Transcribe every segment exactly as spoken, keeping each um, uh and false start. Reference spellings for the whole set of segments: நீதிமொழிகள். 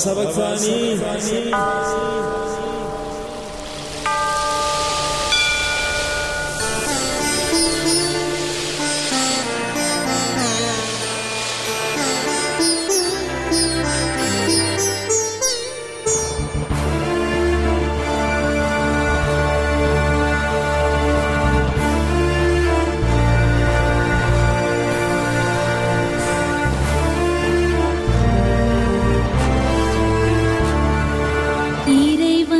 Sabakfani இறைவன்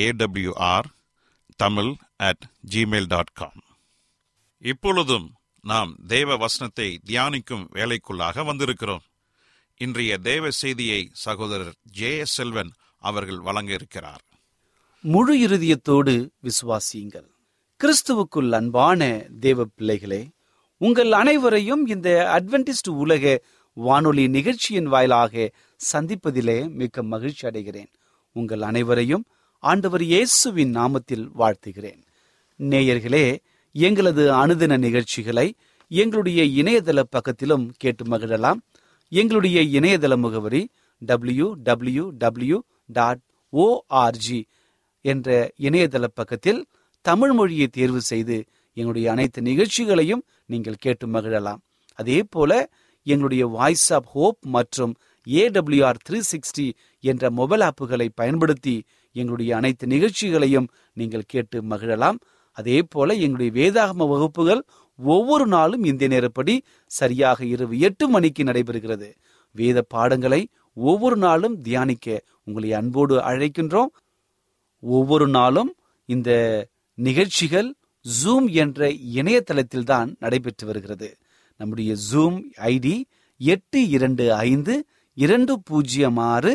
ஏ W R Tamil at Gmail dot com. இப்பொழுதும் நாம் தேவ வசனத்தை தியானிக்கும் வேலைக்குள்ளாக வந்திருக்கிறோம். இன்றைய தேவ செய்தியை சகோதரர் ஜே எஸ் செல்வன் அவர்கள் வழங்க இருக்கிறார். முழு இருதயத்தோடு விசுவாசியுங்கள். கிறிஸ்துவுக்குள் அன்பான தேவ பிள்ளைகளே, உங்கள் அனைவரையும் இந்த அட்வென்டிஸ்ட் உலக வானொலி நிகழ்ச்சியின் வாயிலாக சந்திப்பதிலே மிக்க மகிழ்ச்சி அடைகிறேன். உங்கள் அனைவரையும் ஆண்டவர் இயேசுவின் நாமத்தில் வாழ்த்துகிறேன். நேயர்களே, எங்களது அனுதின நிகழ்ச்சிகளை எங்களுடைய இணையதள பக்கத்திலும் கேட்டு மகிழலாம். எங்களுடைய இணையதள முகவரி W W W dot ORG என்ற இணையதள பக்கத்தில் தமிழ் மொழியை தேர்வு செய்து எங்களுடைய அனைத்து நிகழ்ச்சிகளையும் நீங்கள் கேட்டு மகிழலாம். அதே போல எங்களுடைய வாய்ஸ் ஆப் ஹோப் மற்றும் ஏடபிள்யூஆர் த்ரீ சிக்ஸ்டி என்ற மொபைல் ஆப்புகளை பயன்படுத்தி எங்களுடைய அனைத்து நிகழ்ச்சிகளையும் நீங்கள் கேட்டு மகிழலாம். அதே போல எங்களுடைய வேதாகம வகுப்புகள் ஒவ்வொரு நாளும் இந்திய நேரப்படி சரியாக இரவு எட்டு மணிக்கு நடைபெறுகிறது. வேத பாடங்களை ஒவ்வொரு நாளும் தியானிக்க உங்களை அன்போடு அழைக்கின்றோம். ஒவ்வொரு நாளும் இந்த நிகழ்ச்சிகள் ஜூம் என்ற இணையதளத்தில் தான் நடைபெற்று வருகிறது. நம்முடைய ஜூம் ஐடி எட்டு இரண்டு ஐந்து இரண்டு பூஜ்ஜியம் ஆறு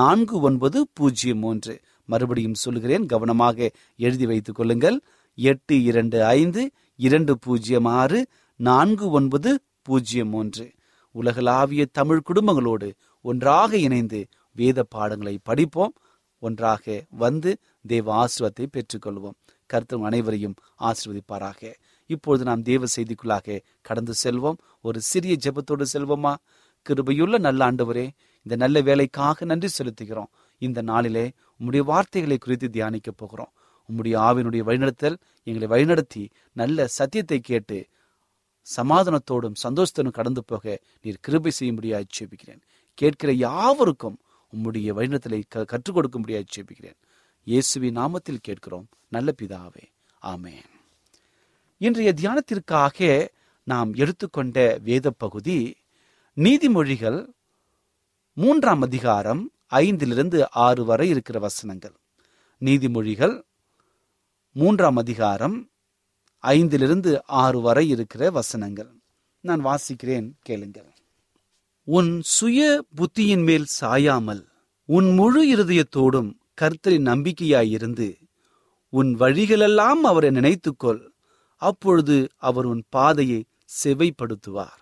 நான்கு ஒன்பது பூஜ்ஜியம் மூன்று. மறுபடியும் சொல்கிறேன், கவனமாக எழுதி வைத்துக் கொள்ளுங்கள். எட்டு இரண்டு ஐந்து இரண்டு பூஜ்ஜியம் ஆறு நான்கு ஒன்பது பூஜ்ஜியம் மூன்று. உலகளாவிய தமிழ் குடும்பங்களோடு ஒன்றாக இணைந்து வேத பாடங்களை படிப்போம். ஒன்றாக வந்து தேவ ஆசீர்வாதத்தை பெற்றுக்கொள்வோம். கர்த்தர் அனைவரையும் ஆசீர்வதிப்பாராக. இப்பொழுது நாம் தேவ செய்திக்குள்ளாக கடந்து செல்வோம். ஒரு சிறிய ஜெபத்தோடு செல்வோமா? கிருபையுள்ள நல்ல ஆண்டவரே, இந்த நல்ல வேலைக்காக நன்றி செலுத்துகிறோம். இந்த நாளிலே உம்முடைய வார்த்தைகளை குறித்து தியானிக்க போகிறோம். உம்முடைய ஆவினுடைய வழிநடத்தல் எங்களை வழிநடத்தி நல்ல சத்தியத்தை கேட்டு சமாதானத்தோடும் சந்தோஷத்தோடும் கடந்து போக நீர் கிருபை செய்யும்படியாக ஜெபிக்கிறேன். கேட்கிற யாவருக்கும் உம்முடைய வழிநடத்தலை க கற்றுக் கொடுக்கும்படியாக ஜெபிக்கிறேன். இயேசுவின் நாமத்தில் கேட்கிறோம் நல்ல பிதாவே, ஆமென். இன்றைய தியானத்திற்காக நாம் எடுத்துக்கொண்ட வேத பகுதி நீதிமொழிகள் மூன்றாம் அதிகாரம் ஐந்திலிருந்து ஆறு வரை இருக்கிற வசனங்கள். நீதிமொழிகள் மூன்றாம் அதிகாரம் ஐந்திலிருந்து ஆறு வரை இருக்கிற வசனங்கள் நான் வாசிக்கிறேன், கேளுங்கள். உன் சுய புத்தியின் மேல் சாயாமல் உன் முழு இருதயத்தோடும் கர்த்தரின் நம்பிக்கையாயிருந்து உன் வழிகளெல்லாம் அவரை நினைத்துக்கொள். அப்பொழுது அவர் உன் பாதையை செவைப்படுத்துவார்.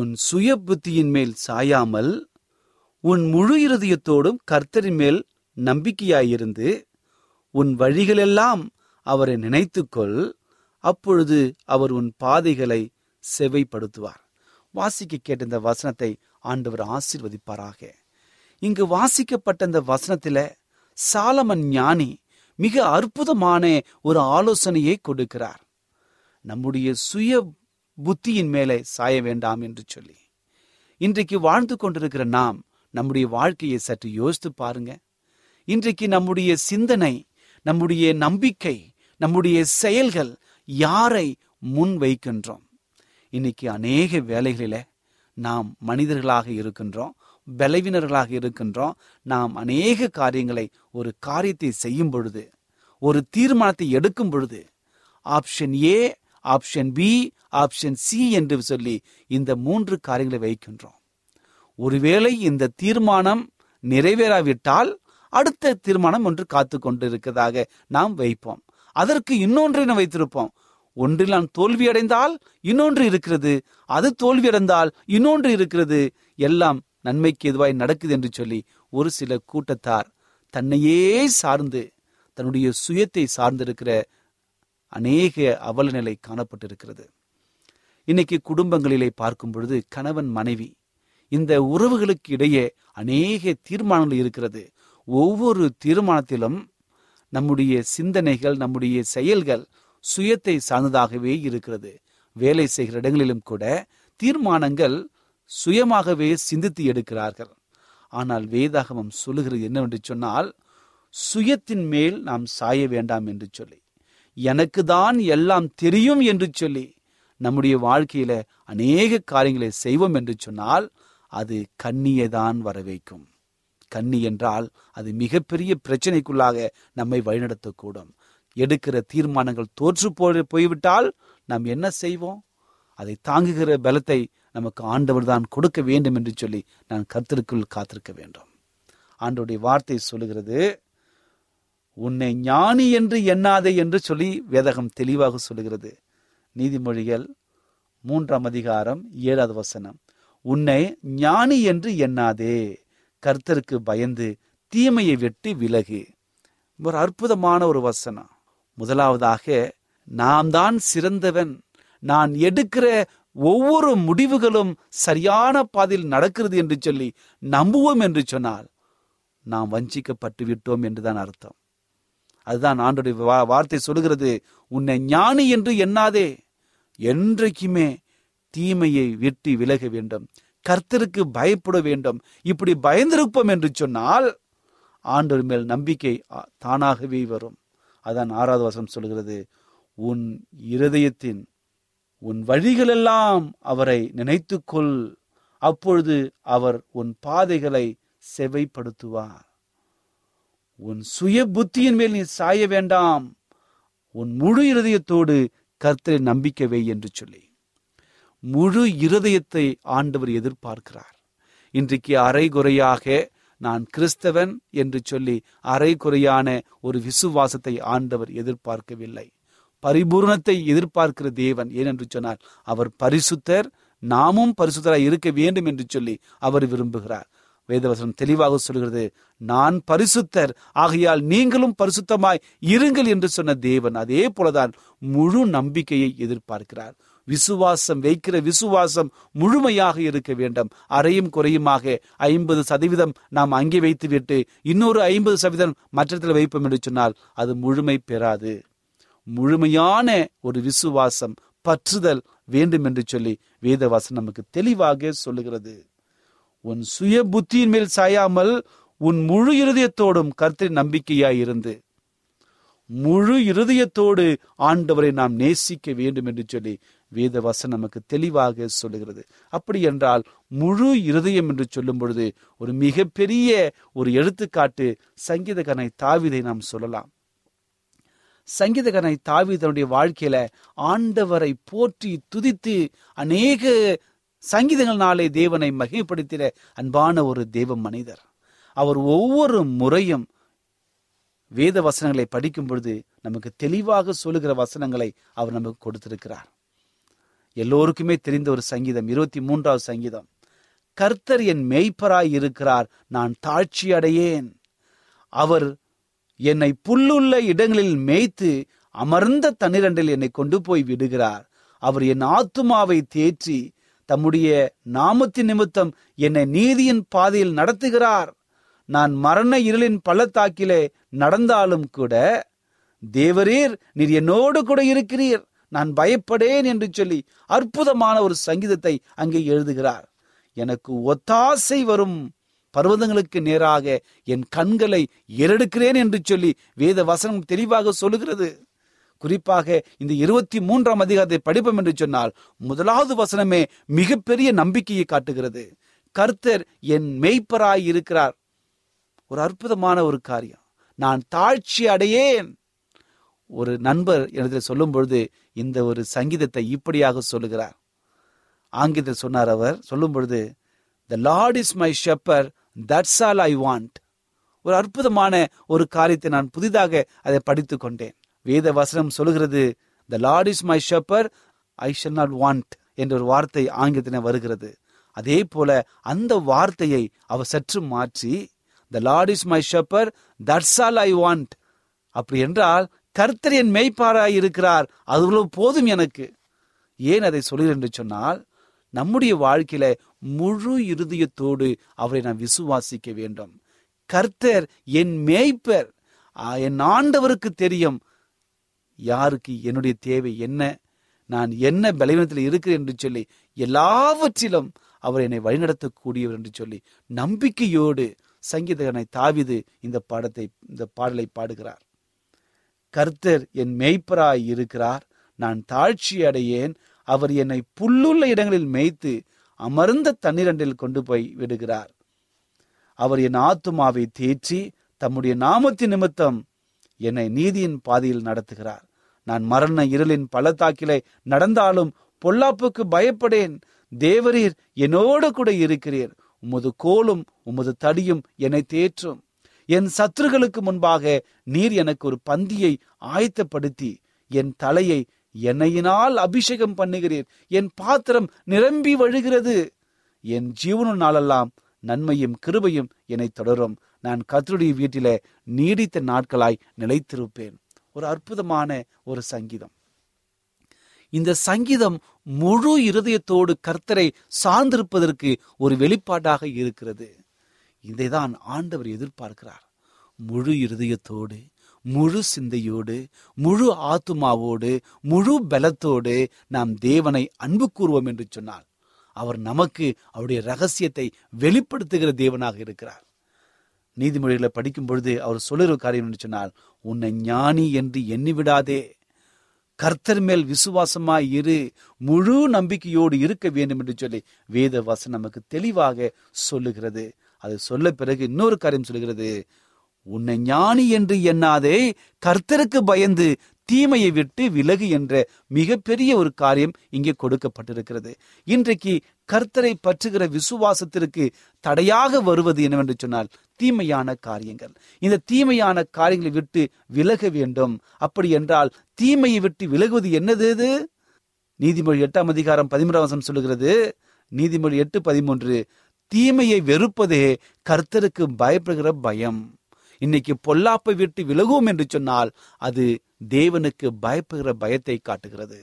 உன் சுய புத்தியின் மேல் சாயாமல் உன் முழு இருதயத்தோடும் கர்த்தரின் மேல் நம்பிக்கையாயிருந்து உன் வழிகளெல்லாம் அவரை நினைத்துக்கொள். அப்பொழுது அவர் உன் பாதைகளை செவைப்படுத்துவார். வாசிக்க கேட்ட இந்த வசனத்தை ஆண்டவர் ஆசீர்வதிப்பாராக. இங்கு வாசிக்கப்பட்ட இந்த வசனத்தில் சாலமன் ஞானி மிக அற்புதமான ஒரு ஆலோசனையை கொடுக்கிறார். நம்முடைய சுய புத்தியின் மேலே சாய வேண்டாம் என்று சொல்லி இன்றைக்கு வாழ்ந்து கொண்டிருக்கிற நாம் நம்முடைய வாழ்க்கையை சற்று யோசித்து பாருங்க. இன்றைக்கு நம்முடைய சிந்தனை, நம்முடைய நம்பிக்கை, நம்முடைய செயல்கள் யாரை முன் வைக்கின்றோம்? இன்னைக்கு அநேக வேலைகளில நாம் மனிதர்களாக இருக்கின்றோம், பலவீனர்களாக இருக்கின்றோம். நாம் அநேக காரியங்களை ஒரு காரியத்தை செய்யும் பொழுது, ஒரு தீர்மானத்தை எடுக்கும் பொழுது option A, option B, option C என்று சொல்லி இந்த மூன்று காரியங்களை வைக்கின்றோம். ஒருவேளை இந்த தீர்மானம் நிறைவேறாவிட்டால் அடுத்த தீர்மானம் ஒன்று காத்து கொண்டு இருக்கிறதாக நாம் வைப்போம். அதற்கு இன்னொன்றை நாம் வைத்திருப்போம். ஒன்றில் நான் தோல்வியடைந்தால் இன்னொன்று இருக்கிறது, அது தோல்வியடைந்தால் இன்னொன்று இருக்கிறது, எல்லாம் நன்மைக்கு எதுவாய் நடக்குது என்று சொல்லி ஒரு சில கூட்டத்தார் தன்னையே சார்ந்து தன்னுடைய சுயத்தை சார்ந்திருக்கிற அநேக அவலநிலை காணப்பட்டிருக்கிறது. இன்னைக்கு குடும்பங்களிலே பார்க்கும் பொழுது கணவன் மனைவி இந்த உறவுகளுக்கு இடையே அநேக தீர்மானங்கள் இருக்கிறது. ஒவ்வொரு தீர்மானத்திலும் நம்முடைய சிந்தனைகள், நம்முடைய செயல்கள் சுயத்தை சார்ந்ததாகவே இருக்கிறது. வேலை செய்கிற இடங்களிலும் கூட தீர்மானங்கள் சுயமாகவே சிந்தித்து எடுக்கிறார்கள். ஆனால் வேதாகமம் சொல்லுகிறது என்னவென்று சொன்னால், சுயத்தின் மேல் நாம் சாய வேண்டாம் என்று சொல்லி, எனக்கு தான் எல்லாம் தெரியும் என்று சொல்லி நம்முடைய வாழ்க்கையில அநேக காரியங்களை செய்வோம் என்று சொன்னால் அது கண்ணியை தான் வர வைக்கும். கண்ணி என்றால் அது மிகப்பெரிய பிரச்சனைக்குள்ளாக நம்மை வழிநடத்தக்கூடும். எடுக்கிற தீர்மானங்கள் தோற்று போய் போய்விட்டால் நாம் என்ன செய்வோம்? அதை தாங்குகிற பலத்தை நமக்கு ஆண்டவர் தான் கொடுக்க வேண்டும் என்று சொல்லி நான் கர்த்தருக்குள் காத்திருக்க வேண்டும். ஆண்டவருடைய வார்த்தை சொல்லுகிறது, உன்னை ஞானி என்று எண்ணாதே என்று சொல்லி வேதகம் தெளிவாக சொல்லுகிறது. நீதிமொழிகள் மூன்றாம் அதிகாரம் ஏழாவது வசனம், உன்னை ஞானி என்று எண்ணாதே, கர்த்தருக்கு பயந்து தீமையை விட்டு விலகு. ஒரு அற்புதமான ஒரு வசனம். முதலாவதாக, நாம் தான் சிறந்தவன், நான் எடுக்கிற ஒவ்வொரு முடிவுகளும் சரியான பாதையில் நடக்கிறது என்று சொல்லி நம்புவோம் என்று சொன்னால் நாம் வஞ்சிக்கப்பட்டு விட்டோம் என்றுதான் அர்த்தம். அதுதான் ஆண்டவருடைய வார்த்தை சொல்லுகிறது, உன்னை ஞானி என்று எண்ணாதே, என்றைக்குமே தீமையை விட்டு விலக வேண்டும், கர்த்தருக்கு பயப்பட வேண்டும். இப்படி பயந்திருப்போம் என்று சொன்னால் ஆண்டவர் மேல் நம்பிக்கை தானாகவே வரும். அதான் ஆறாவது வசனம் சொல்கிறது, உன் இருதயத்தின் உன் வழிகளெல்லாம் அவரை நினைத்துக்கொள், அப்பொழுது அவர் உன் பாதைகளை செவைப்படுத்துவார். உன் சுய புத்தியின் மேல் நீ சாய வேண்டாம், உன் முழு இருதயத்தோடு கர்த்தரை நம்பிக்கை வை என்று சொல்லி முழு இருதயத்தை ஆண்டவர் எதிர்பார்க்கிறார். இன்றைக்கு அரைகுறையாக நான் கிறிஸ்தவன் என்று சொல்லி அரைகுறையான ஒரு விசுவாசத்தை ஆண்டவர் எதிர்பார்க்கவில்லை. பரிபூர்ணத்தை எதிர்பார்க்கிற தேவன். ஏனென்று சொன்னார், அவர் பரிசுத்தர், நாமும் பரிசுத்தராய் இருக்க வேண்டும் என்று சொல்லி அவர் விரும்புகிறார். வேதவசனம் தெளிவாக சொல்கிறது, நான் பரிசுத்தர் ஆகையால் நீங்களும் பரிசுத்தமாய் இருங்கள் என்று சொன்ன தேவன் அதே போலதான் முழு நம்பிக்கையை எதிர்பார்க்கிறார். விசுவாசம் வைக்கிற விசுவாசம் முழுமையாக இருக்க வேண்டும். அரையும் குறையுமாக ஐம்பது சதவீதம் நாம் அங்கே வைத்துவிட்டு இன்னொரு ஐம்பது சதவீதம் மற்றத்தில் வைப்போம் என்று சொன்னால் அது முழுமை பெறாது. முழுமையான ஒரு விசுவாசம் பற்றுதல் வேண்டும் என்று சொல்லி வேதவாசன் நமக்கு தெளிவாக சொல்லுகிறது. உன் சுய புத்தியின் மேல் சாயாமல் உன் முழு இருதயத்தோடும் கர்த்தரின் நம்பிக்கையாயிருந்து முழு இருதயத்தோடு ஆண்டவரை நாம் நேசிக்க வேண்டும் என்று சொல்லி வேதவசனம் நமக்கு தெளிவாக சொல்லுகிறது. அப்படி என்றால் முழு இருதயம் என்று சொல்லும் பொழுது ஒரு மிகப்பெரிய ஒரு எடுத்துக்காட்டு சங்கீதகனை தாவீதை நாம் சொல்லலாம். சங்கீதகனை தாவீதனுடைய வாழ்க்கையில ஆண்டவரை போற்றி துதித்து அநேக சங்கீதங்கள்னாலே தேவனை மகிமைப்படுத்தின அன்பான ஒரு தேவ மனிதர். அவர் ஒவ்வொரு முறையும் வேத வசனங்களை படிக்கும் பொழுது நமக்கு தெளிவாக சொல்லுகிற வசனங்களை அவர் நமக்கு கொடுத்திருக்கிறார். எல்லோருக்குமே தெரிந்த ஒரு சங்கீதம், இருபத்தி மூன்றாவது சங்கீதம். கர்த்தர் என் மேய்ப்பராய் இருக்கிறார், நான் தாழ்ச்சி அடையேன். அவர் என்னை புல்லுள்ள இடங்களில் மேய்த்து அமர்ந்த தண்ணீரண்டில் என்னை கொண்டு போய் விடுகிறார். அவர் என் ஆத்துமாவை தேற்றி தம்முடைய நாமத்தின் நிமித்தம் என்னை நீதியின் பாதையில் நடத்துகிறார். நான் மரண இருளின் பள்ளத்தாக்கிலே நடந்தாலும் கூட தேவரீர் நீர் என்னோடு கூட இருக்கிறீர், நான் பயப்படேன் என்று சொல்லி அற்புதமான ஒரு சங்கீதத்தை அங்கே எழுதுகிறார். எனக்கு ஒத்தாசை வரும் பர்வதங்களுக்கு நேராக என் கண்களை ஏறெடுக்கிறேன் என்று சொல்லி வேத வசனம் தெளிவாக சொல்லுகிறது. குறிப்பாக இந்த இருபத்தி மூன்றாம் அதிகாரத்தை படிப்போம் என்று சொன்னால் முதலாவது வசனமே மிகப்பெரிய நம்பிக்கையை காட்டுகிறது. கர்த்தர் என் மேய்ப்பராய் இருக்கிறார். ஒரு அற்புதமான ஒரு காரியம், நான் தாழ்ச்சி அடையேன். ஒரு நண்பர் என்னிடத்தில் சொல்லும் பொழுது இந்த ஒரு சங்கீதத்தை இப்படியாக சொல்லுகிறார். ஆங்கிலத்தில் சொன்னார். அவர் சொல்லும் பொழுது, The Lord is my shepherd, that's all I want. ஒரு அற்புதமான ஒரு காரியத்தை நான் புதிதாக அதை படித்து கொண்டேன். வேத வசனம் சொல்லுகிறது, The Lord is my shepherd, I shall not want என்ற ஒரு வார்த்தை ஆங்கிலத்தில் வருகிறது. அதே போல அந்த வார்த்தையை அவர் சற்று மாற்றி The Lord is my shepherd, that's all I want. அப்படி என்றால் கர்த்தர் என் மேய்ப்பாராய் இருக்கிறார், அதுவளவு போதும் எனக்கு. ஏன் அதை சொல்கிறேன் என்று சொன்னால், நம்முடைய வாழ்க்கையில முழு இருதயத்தோடு அவரை நாம் விசுவாசிக்க வேண்டும். கர்த்தர் என் மேய்ப்பர், என் ஆண்டவருக்கு தெரியும் யாருக்கு என்னுடைய தேவை என்ன, நான் என்ன பலவீனத்தில் இருக்கிறேன் என்று சொல்லி எல்லாவற்றிலும் அவர் என்னை வழிநடத்தக்கூடியவர் என்று சொல்லி நம்பிக்கையோடு சங்கீதகனை தாவீது இந்த பாடத்தை இந்த பாடலை பாடுகிறார். கர்த்தர் என் மேய்ப்பராய் இருக்கிறார், நான் தாழ்ச்சி அடையேன். அவர் என்னை புல்லுள்ள இடங்களில் மேய்த்து அமர்ந்த தண்ணீரண்டில் கொண்டு போய் விடுகிறார். அவர் என் ஆத்துமாவை தேற்றி தம்முடைய நாமத்தின் நிமித்தம் என்னை நீதியின் பாதையில் நடத்துகிறார். நான் மரண இருளின் பள்ளத்தாக்கிலே நடந்தாலும் பொல்லாப்புக்கு பயப்படேன். தேவரீர் என்னோடு கூட இருக்கிறீர். உமது கோலும் உமது தடியும் என்னை தேற்றும். என் சத்துருக்களுக்கு முன்பாக நீர் எனக்கு ஒரு பந்தியை ஆயத்தப்படுத்தி என் தலையை எண்ணெயினால் அபிஷேகம் பண்ணுகிறீர். என் பாத்திரம் நிரம்பி வழிகிறது. என் ஜீவன நாளெல்லாம் நன்மையும் கிருபையும் என்னை தொடரும். நான் கர்த்தருடைய வீட்டிலே நீடித்த நாட்களாய் நிலைத்திருப்பேன். ஒரு அற்புதமான ஒரு சங்கீதம். இந்த சங்கீதம் முழு இருதயத்தோடு கர்த்தரை சார்ந்திருப்பதற்கு ஒரு வெளிப்பாடாக இருக்கிறது. இதைதான் ஆண்டவர் எதிர்பார்க்கிறார். முழு இருதயத்தோடு, முழு சிந்தையோடு, முழு ஆத்துமாவோடு, முழு பலத்தோடு நாம் தேவனை அன்பு கூறுவோம் என்று சொன்னால் அவர் நமக்கு அவருடைய ரகசியத்தை வெளிப்படுத்துகிற தேவனாக இருக்கிறார். நீதிமொழிகளை படிக்கும் பொழுது அவர் சொல்லுகிற காரியம் என்று சொன்னால், உன்னை ஞானி என்று எண்ணி விடாதே, கர்த்தர் மேல் விசுவாசமாய் இரு, முழு நம்பிக்கையோடு இருக்க வேண்டும் என்று சொல்லி வேத வசனம் நமக்கு தெளிவாக சொல்லுகிறது. அது சொல்ல பிறகு இன்னொரு காரியம் சொல்லுகிறது, உன்னை ஞானி என்று எண்ணாதே, கர்த்தருக்கு பயந்து தீமையை விட்டு விலகு என்ற மிகப்பெரிய ஒரு காரியம் இங்கே கொடுக்கப்பட்டிருக்கிறது. இன்றைக்கு கர்த்தரை பற்றுகிற விசுவாசத்திற்கு தடையாக வருவது என்னவென்று சொன்னால் தீமையான காரியங்கள். இந்த தீமையான காரியங்களை விட்டு விலக வேண்டும். அப்படி என்றால் தீமையை விட்டு விலகுவது என்னது? நீதிமொழி எட்டாம் அதிகாரம் பதிமூன்றாம் வசனம் சொல்லுகிறது. நீதிமொழி எட்டு பதிமூன்று, தீமையை வெறுப்பதே கர்த்தருக்கு பயப்படுகிற பயம். இன்னைக்கு பொல்லாப்பை விட்டு விலகுவோம் என்று சொன்னால் அது தேவனுக்கு பயப்படுகிற பயத்தை காட்டுகிறது.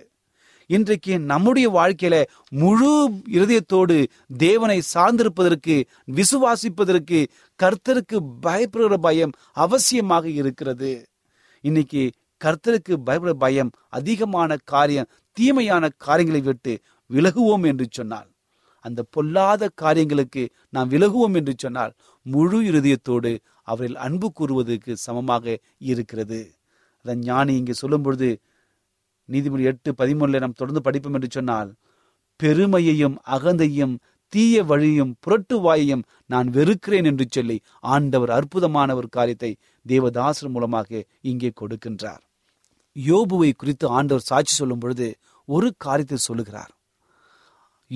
இன்றைக்கு நம்முடைய வாழ்க்கையில முழு இருதயத்தோடு தேவனை சார்ந்திருப்பதற்கு, விசுவாசிப்பதற்கு கர்த்தருக்கு பயப்படுகிற பயம் அவசியமாக இருக்கிறது. இன்னைக்கு கர்த்தருக்கு பயப்படுகிற பயம் அதிகமான காரியம். தீமையான காரியங்களை விட்டு விலகுவோம் என்று சொன்னால், அந்த பொல்லாத காரியங்களுக்கு நாம் விலகுவோம் என்று சொன்னால் முழு இருதயத்தோடு அவரில் அன்பு கூறுவதற்கு சமமாக இருக்கிறது. அதன் ஞானி இங்கே சொல்லும் பொழுது நீதிமொழி எட்டு பதிமூணுல நாம் தொடர்ந்து படிப்போம் என்று சொன்னால், பெருமையையும் அகந்தையும் தீய வழியும் புரட்டு வாயையும் நான் வெறுக்கிறேன் என்று சொல்லி ஆண்டவர் அற்புதமான ஒரு காரியத்தை தேவதாசர் மூலமாக இங்கே கொடுக்கின்றார். யோபுவை குறித்து ஆண்டவர் சாட்சி சொல்லும் பொழுது ஒரு காரியத்தை சொல்லுகிறார்.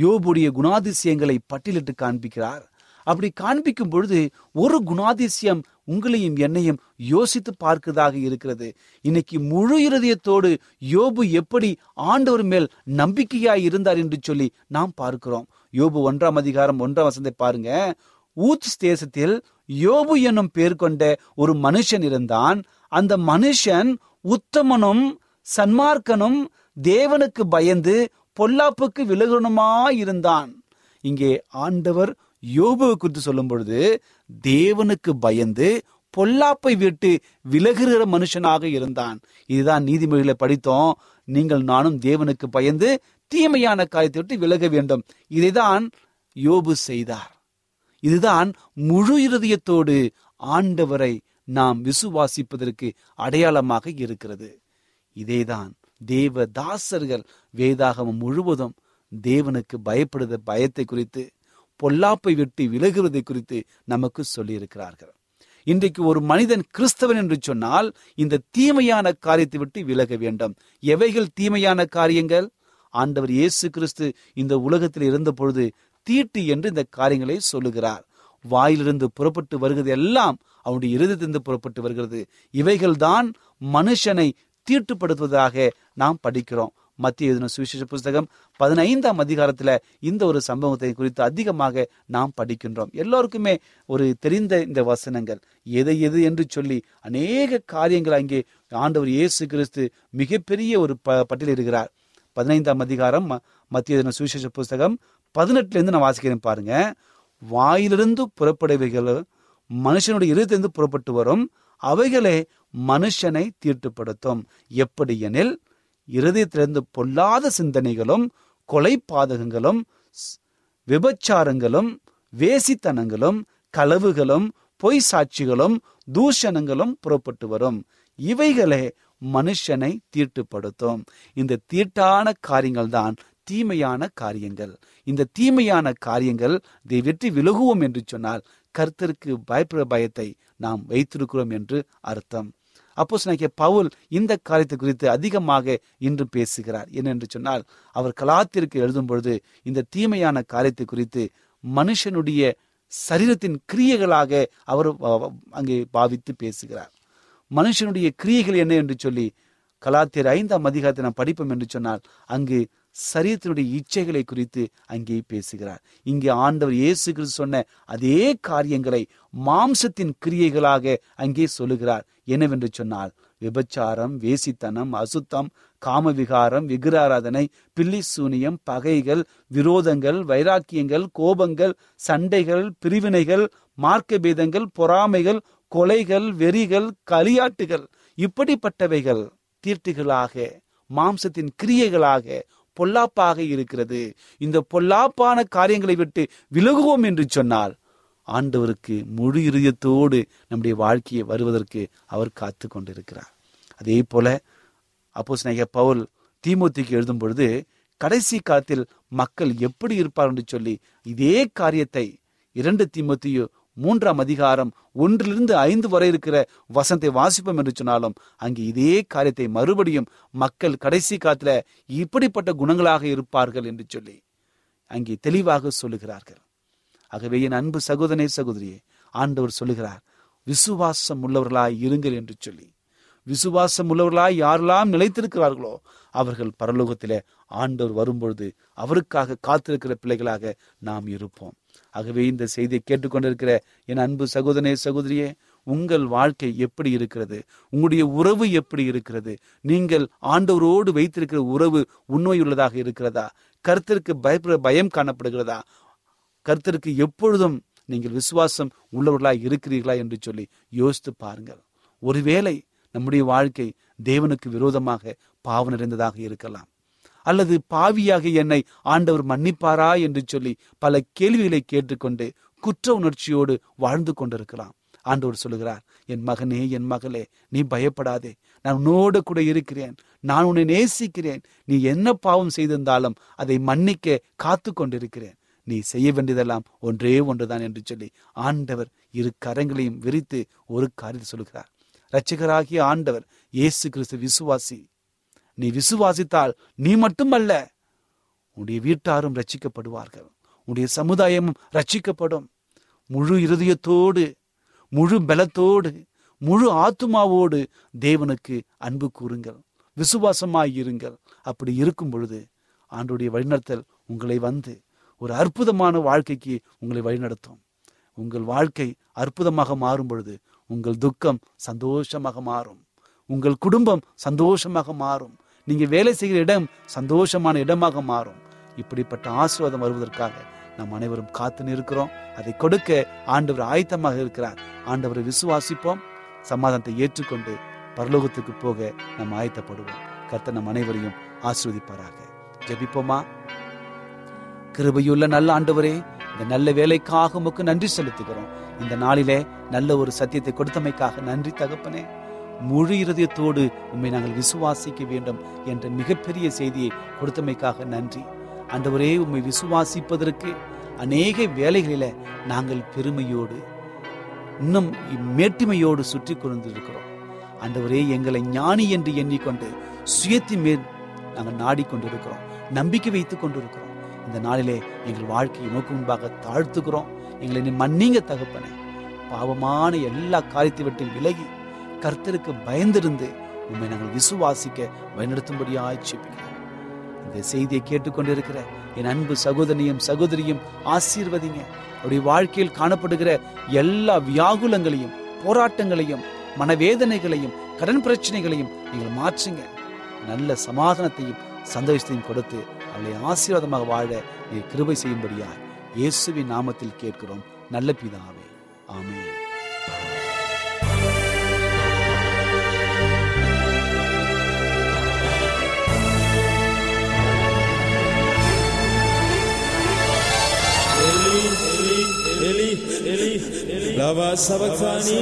யோபுடைய குணாதிசயங்களை பட்டியலிட்டு காண்பிக்கிறார். அப்படி காண்பிக்கும் பொழுது ஒரு குணாதிசயம் உங்களையும் என்னையும் யோசித்து பார்க்கிறதாக இருக்கிறது. இன்னைக்கு முழு இருதயத்தோடு யோபு எப்படி ஆண்டவர் மேல் நம்பிக்கையாய் இருந்தார் என்று சொல்லி நாம் பார்க்கிறோம். யோபு ஒன்றாம் அதிகாரம் ஒன்றாம் வசனத்தை பாருங்க. ஊத்ஸ் தேசத்தில் யோபு என்னும் பேர் கொண்ட ஒரு மனுஷன் இருந்தான். அந்த மனுஷன் உத்தமனும் சன்மார்க்கனும் தேவனுக்கு பயந்து பொல்லாப்புக்கு விலகணுமாயிருந்தான். இங்கே ஆண்டவர் யோபுவை குறித்து சொல்லும் பொழுது தேவனுக்கு பயந்து பொல்லாப்பை விட்டு விலகுகிற மனுஷனாக இருந்தான். இதுதான் நீதிமொழிகளை படித்தோம். நீங்கள் நானும் தேவனுக்கு பயந்து தீமையான காரியத்தை விட்டு விலக வேண்டும். இதைதான் யோபு செய்தார். இதுதான் முழு இருதயத்தோடு ஆண்டவரை நாம் விசுவாசிப்பதற்கு அடையாளமாக இருக்கிறது. இதேதான் தேவ தாசர்கள் வேதாகமம் முழுவதும் தேவனுக்கு பயப்படுகிற பயத்தை குறித்து, பொல்லாப்பை விட்டு விலகுவதை குறித்து நமக்கு சொல்லியிருக்கிறார்கள். இன்றைக்கு ஒரு மனிதன் கிறிஸ்தவன் என்று சொன்னால் இந்த தீமையான காரியத்தை விட்டு விலக வேண்டும். எவைகள் தீமையான காரியங்கள்? ஆண்டவர் இயேசு கிறிஸ்து இந்த உலகத்தில் இருந்த பொழுது தீட்டு என்று இந்த காரியங்களை சொல்லுகிறார். வாயிலிருந்து புறப்பட்டு வருகிறது எல்லாம் அவனுடைய இருதயத்திலிருந்து புறப்பட்டு வருகிறது. இவைகள்தான் மனுஷனை தீட்டுப்படுத்துவதாக நாம் படிக்கிறோம். மத்திய எழுதின சுவிசேஷ புஸ்தகம் பதினைந்தாம் அதிகாரத்துல இந்த ஒரு சம்பவத்தை குறித்து அதிகமாக நாம் படிக்கின்றோம். எல்லோருக்குமே ஒரு தெரிந்த இந்த வசனங்கள் எதை எது என்று சொல்லி அநேக காரியங்கள் அங்கே ஆண்டவர் இயேசு கிறிஸ்து மிகப்பெரிய ஒரு ப பட்டியலிடுகிறார். பதினைந்தாம் அதிகாரம் மத்திய எழுதின சுவிசேஷ புஸ்தகம் பதினெட்டுல இருந்து நான் வாசிக்கிறேன் பாருங்க. வாயிலிருந்து புறப்படவைகள் மனுஷனுடைய இருதயத்திலிருந்து புறப்பட்டு வரும், அவைகளே மனுஷனை தீர்த்துப்படுத்தும். எப்படி எனில், இறுதியிலிருந்து பொல்லாத சிந்தனைகளும் கொலை பாதகங்களும் விபச்சாரங்களும் வேசித்தனங்களும் களவுகளும் பொய் சாட்சிகளும் தூஷணங்களும் புறப்பட்டு வரும். இவைகளே மனுஷனை தீட்டுப்படுத்தும். இந்த தீட்டான காரியங்கள் தான் தீமையான காரியங்கள். இந்த தீமையான காரியங்கள் இதை வெற்றி விலகுவோம் என்று சொன்னால் கர்த்தருக்கு பயப்பட பயத்தை நாம் வைத்திருக்கிறோம் என்று அர்த்தம். அப்போஸ்தலனாகிய பவுல் இந்த காரியத்தை குறித்து அதிகமாக இன்று பேசுகிறார். என்னென்று சொன்னால், அவர் கலாத்திற்கு எழுதும் பொழுது இந்த தீமையான காரியத்தை குறித்து மனுஷனுடைய சரீரத்தின் கிரியைகளாக அவர் அங்கே பாவித்து பேசுகிறார். மனுஷனுடைய கிரியைகள் என்ன என்று சொல்லி கலாத்தியர் ஐந்தாம் அதிகாரத்தை நாம் படிப்போம் என்று சொன்னால், அங்கு சரீரத்தினுடைய இச்சைகளை குறித்து அங்கே பேசுகிறார். இங்கே ஆண்டவர் இயேசு கிறிஸ்து சொன்ன அதே காரியங்களை மாம்சத்தின் கிரியைகளாக அங்கே சொல்லுகிறார். என்னவென்று சொன்னால், விபச்சாரம், வேசித்தனம், அசுத்தம், காமவிகாரம், விக்கிராராதனை, பில்லி சூனியம், பகைகள், விரோதங்கள், வைராக்கியங்கள், கோபங்கள், சண்டைகள், பிரிவினைகள், மார்க்க பேதங்கள், பொறாமைகள், கொலைகள், வெறிகள், களியாட்டுகள், இப்படிப்பட்டவைகள் தீர்த்துகளாக மாம்சத்தின் கிரியைகளாக பொல்லாப்பாக இருக்கிறது. இந்த பொல்லாப்பான காரியங்களை விட்டு விலகுவோம் என்று சொன்னால் ஆண்டவருக்கு முழு இதயத்தோடு நம்முடைய வாழ்க்கையை வருவதற்கு அவர் காத்து கொண்டிருக்கிறார். அதே போல அப்போஸ்தலனாகிய பவுல் தீமோத்தேயுக்கு எழுதும் பொழுது கடைசி காலத்தில் மக்கள் எப்படி இருப்பார் என்று சொல்லி இதே காரியத்தை இரண்டு தீமோத்தேயு மூன்றாம் அதிகாரம் ஒன்றிலிருந்து ஐந்து வரை இருக்கிற வசனத்தை வாசிப்போம் என்று சொன்னாலும் அங்கே இதே காரியத்தை மறுபடியும் மக்கள் கடைசி காலத்தில் இப்படிப்பட்ட குணங்களாக இருப்பார்கள் என்று சொல்லி அங்கே தெளிவாக சொல்லுகிறார்கள். ஆகவே என் அன்பு சகோதரனே சகோதரியே, ஆண்டவர் சொல்லுகிறார், விசுவாசம் உள்ளவர்களாய் இருங்கள் என்று சொல்லி. விசுவாசம் உள்ளவர்களாய் யாரெல்லாம் நிலைத்திருக்கிறார்களோ அவர்கள் பரலோகத்தில் ஆண்டவர் வரும்பொழுது அவருக்காக காத்திருக்கிற பிள்ளைகளாக நாம் இருப்போம். ஆகவே இந்த செய்தியை கேட்டுக்கொண்டிருக்கிற என் அன்பு சகோதரனே சகோதரியே, உங்கள் வாழ்க்கை எப்படி இருக்கிறது? உங்களுடைய உறவு எப்படி இருக்கிறது? நீங்கள் ஆண்டவரோடு வைத்திருக்கிற உறவு உண்மையுள்ளதாக இருக்கிறதா? கர்த்தருக்கு பயப்பட பயம் காணப்படுகிறதா? கர்த்தருக்கு எப்பொழுதும் நீங்கள் விசுவாசம் உள்ளவர்களாக இருக்கிறீர்களா என்று சொல்லி யோசித்து பாருங்கள். ஒருவேளை நம்முடைய வாழ்க்கை தேவனுக்கு விரோதமாக பாவ நிறைந்ததாக இருக்கலாம். அல்லது பாவியாக என்னை ஆண்டவர் மன்னிப்பாரா என்று சொல்லி பல கேள்விகளை கேட்டுக்கொண்டு குற்ற உணர்ச்சியோடு வாழ்ந்து கொண்டிருக்கலாம். ஆண்டவர் சொல்லுகிறார், என் மகனே, என் மகளே, நீ பயப்படாதே, நான் உன்னோடு கூட இருக்கிறேன், நான் உன்னை நேசிக்கிறேன், நீ என்ன பாவம் செய்திருந்தாலும் அதை மன்னிக்க காத்து கொண்டிருக்கிறேன், நீ செய்ய வேண்டியதெல்லாம் ஒன்றே ஒன்றுதான் என்று சொல்லி ஆண்டவர் இரு கரங்களையும் விரித்து ஒரு காரியத்தை சொல்லுகிறார். இரட்சகராகிய ஆண்டவர் இயேசு கிறிஸ்து விசுவாசி. நீ விசுவாசித்தால் நீ மட்டுமல்ல, உன்னுடைய வீட்டாரும் ரட்சிக்கப்படுவார்கள், உன்னுடைய சமுதாயமும் ரட்சிக்கப்படும். முழு இருதயத்தோடு, முழு பலத்தோடு, முழு ஆத்துமாவோடு தேவனுக்கு அன்பு கூறுங்கள், விசுவாசமாயிருங்கள். அப்படி இருக்கும் பொழுது ஆண்டோடைய வழிநடத்தல் உங்களை வந்து ஒரு அற்புதமான வாழ்க்கைக்கு உங்களை வழிநடத்தும். உங்கள் வாழ்க்கை அற்புதமாக மாறும் பொழுது உங்கள் துக்கம் சந்தோஷமாக மாறும், உங்கள் குடும்பம் சந்தோஷமாக மாறும், நீங்கள் வேலை செய்கிற இடம் சந்தோஷமான இடமாக மாறும். இப்படிப்பட்ட ஆசீர்வாதம் வருவதற்காக நாம் அனைவரும் காத்து நிற்கிறோம். அதை கொடுக்க ஆண்டவர் ஆயத்தமாக இருக்கிறார். ஆண்டவரை விசுவாசிப்போம், சமாதானத்தை ஏற்றுக்கொண்டு பரலோகத்துக்கு போக நாம் ஆயத்தப்படுவோம். கர்த்தர் நம் அனைவரையும் ஆசீர்வதிப்பாராக. ஜெபிப்போமா. கிருபையுள்ள நல்ல ஆண்டவரே, இந்த நல்ல வேலைக்காக உமக்கு நன்றி செலுத்துகிறோம். இந்த நாளிலே நல்ல ஒரு சத்தியத்தை கொடுத்தமைக்காக நன்றி தகப்பனே. முழு இருதயத்தோடு உம்மை நாங்கள் விசுவாசிக்க வேண்டும் என்ற மிகப்பெரிய செய்தியை கொடுத்தமைக்காக நன்றி ஆண்டவரே. உம்மை விசுவாசிப்பதற்கு அநேக வேலைகளில நாங்கள் பெருமையோடு, இன்னும் மேட்டிமையோடு சுற்றி கொண்டிருக்கிறோம் ஆண்டவரே. எங்களை ஞானி என்று எண்ணிக்கொண்டு சுயத்தின் மேல் நாங்கள் நாடிக்கொண்டிருக்கிறோம், நம்பிக்கை வைத்துக் கொண்டிருக்கிறோம். இந்த நாளிலே எங்கள் வாழ்க்கையை நோக்கு முன்பாக தாழ்த்துக்கிறோம். எங்களை மன்னிங்க தகப்பனே. பாவமான எல்லா காரியத்தை விட்டு விலகி கர்த்தருக்கு பயந்திருந்து உண்மை நாங்கள் விசுவாசிக்க வழிநடத்தும்படியாக ஆட்சேபிக்கிறோம். இந்த செய்தியை கேட்டுக்கொண்டிருக்கிற என் அன்பு சகோதரனையும் சகோதரியும் ஆசீர்வதிங்க. அவருடைய வாழ்க்கையில் காணப்படுகிற எல்லா வியாகுலங்களையும், போராட்டங்களையும், மனவேதனைகளையும், கடன் பிரச்சனைகளையும் நீங்கள் மாற்றுங்க. நல்ல சமாதானத்தையும் சந்தோஷத்தையும் கொடுத்து அவளை ஆசீர்வாதமாக வாழ நீ கிருபை செய்யும்படியாய் இயேசுவின் நாமத்தில் கேட்கிறோம் நல்ல பிதாவே, ஆமென். لما سبقتني